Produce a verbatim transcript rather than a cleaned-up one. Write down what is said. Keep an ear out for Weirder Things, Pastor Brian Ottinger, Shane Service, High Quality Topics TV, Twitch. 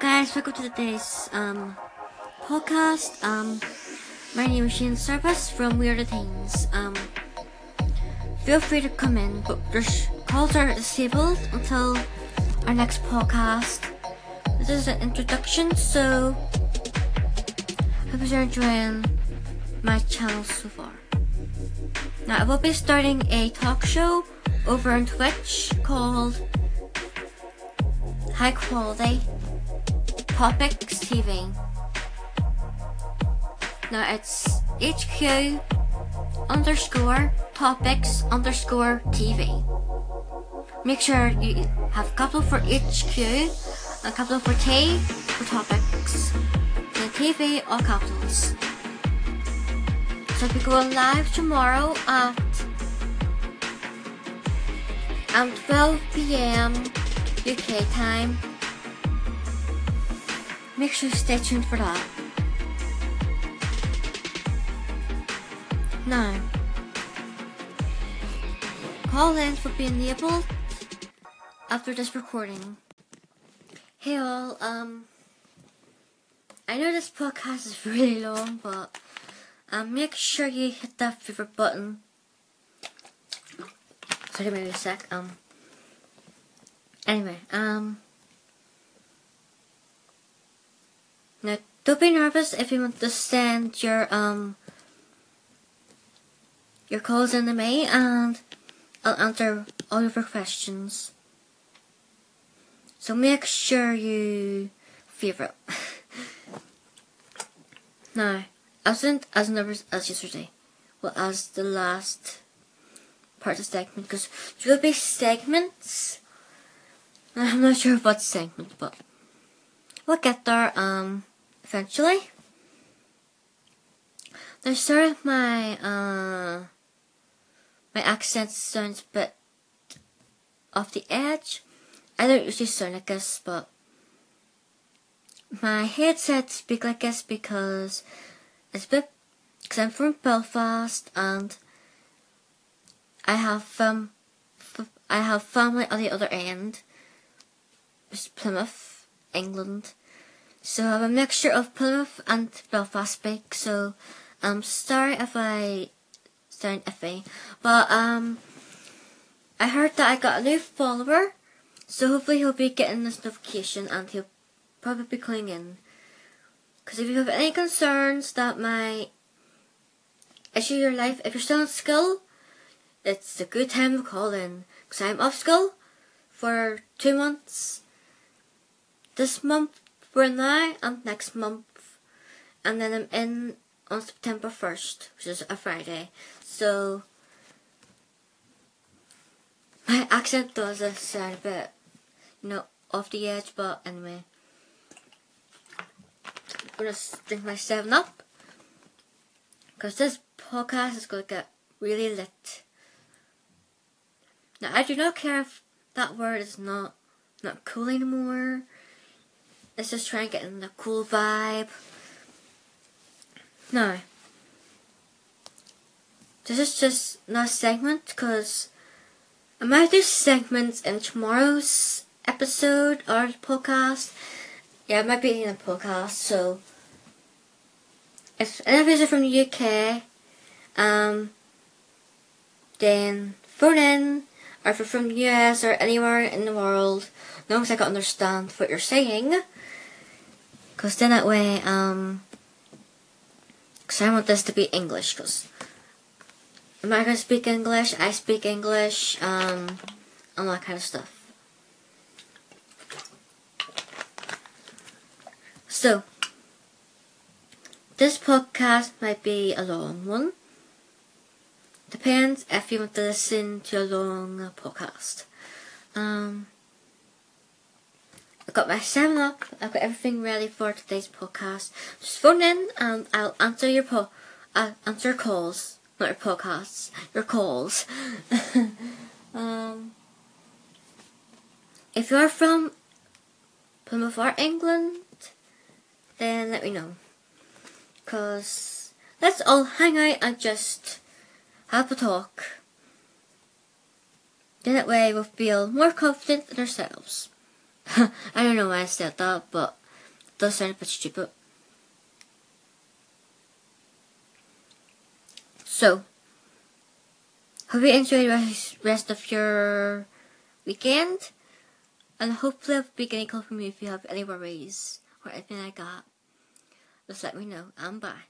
up, guys? Welcome to today's um podcast. Um, my name is Shane Service from Weirder Things. Um, feel free to come in, but there's calls are disabled until our next podcast. This is an introduction, so hope you're enjoying my channel so far. Now I will be starting a talk show over on Twitch called High Quality Topics T V. Now it's HQ underscore topics underscore TV. Make sure you have a couple for H Q, a couple for T for topics, and T V all capitals. So I'll be going live tomorrow at um, twelve p m U K time. Make sure you stay tuned for that. Now, call-ins will be enabled after this recording. Hey all, um, I know this podcast is really long, but um, make sure you hit that favorite button. Sorry, maybe a sec. Um. Anyway, um, now don't be nervous if you want to send your um your calls in to me, and I'll answer all of your questions. So make sure you favorite. Now, I wasn't as nervous as yesterday, well, as the last part of the segment, because there will be segments. I'm not sure what segment, but we'll get there um eventually. I started my uh my accent sounds a bit off the edge. I don't usually sound like this, but my headset speak like this because it's a bit because I'm from Belfast, and I have um f I have family on the other end. It's Plymouth, England. So I have a mixture of Plymouth and Belfast speak, so um sorry if I sound iffy. But um I heard that I got a new follower, so hopefully he'll be getting this notification and he'll probably be calling in. Because if you have any concerns that might issue your life, if you're still in school, it's a good time to call in. Because I'm off school for two months. This month for now, and next month, and then I'm in on September first, which is a Friday, so my accent does sound a bit, you know, off the edge, but anyway, I'm gonna drink my seven up, because this podcast is gonna get really lit. Now I do not care if that word is not, not cool anymore. Let's just try and get in the cool vibe. Now, this is just not a segment, because I might do segments in tomorrow's episode or podcast. Yeah, it might be in a podcast, so if any of you are from the U K, um, then phone in, or if you're from the U S or anywhere in the world, as long as I can understand what you're saying. Because then that way, um, because I want this to be English, because Americans speak English, I speak English, um, and all that kind of stuff. So, this podcast might be a long one. Depends if you want to listen to a long podcast. Um... I've got my seven up, I've got everything ready for today's podcast. Just phone in and I'll answer your po- I'll answer calls, not your podcasts, your calls. um, if you're from Plymouth or England, then let me know. Because let's all hang out and just have a talk. Then that way we'll feel more confident in ourselves. I don't know why I said that, but Does sound pretty stupid. So, hope you enjoy the rest of your weekend, and hopefully I'll be getting a call from you if you have any worries or anything like that. Just let me know, and bye.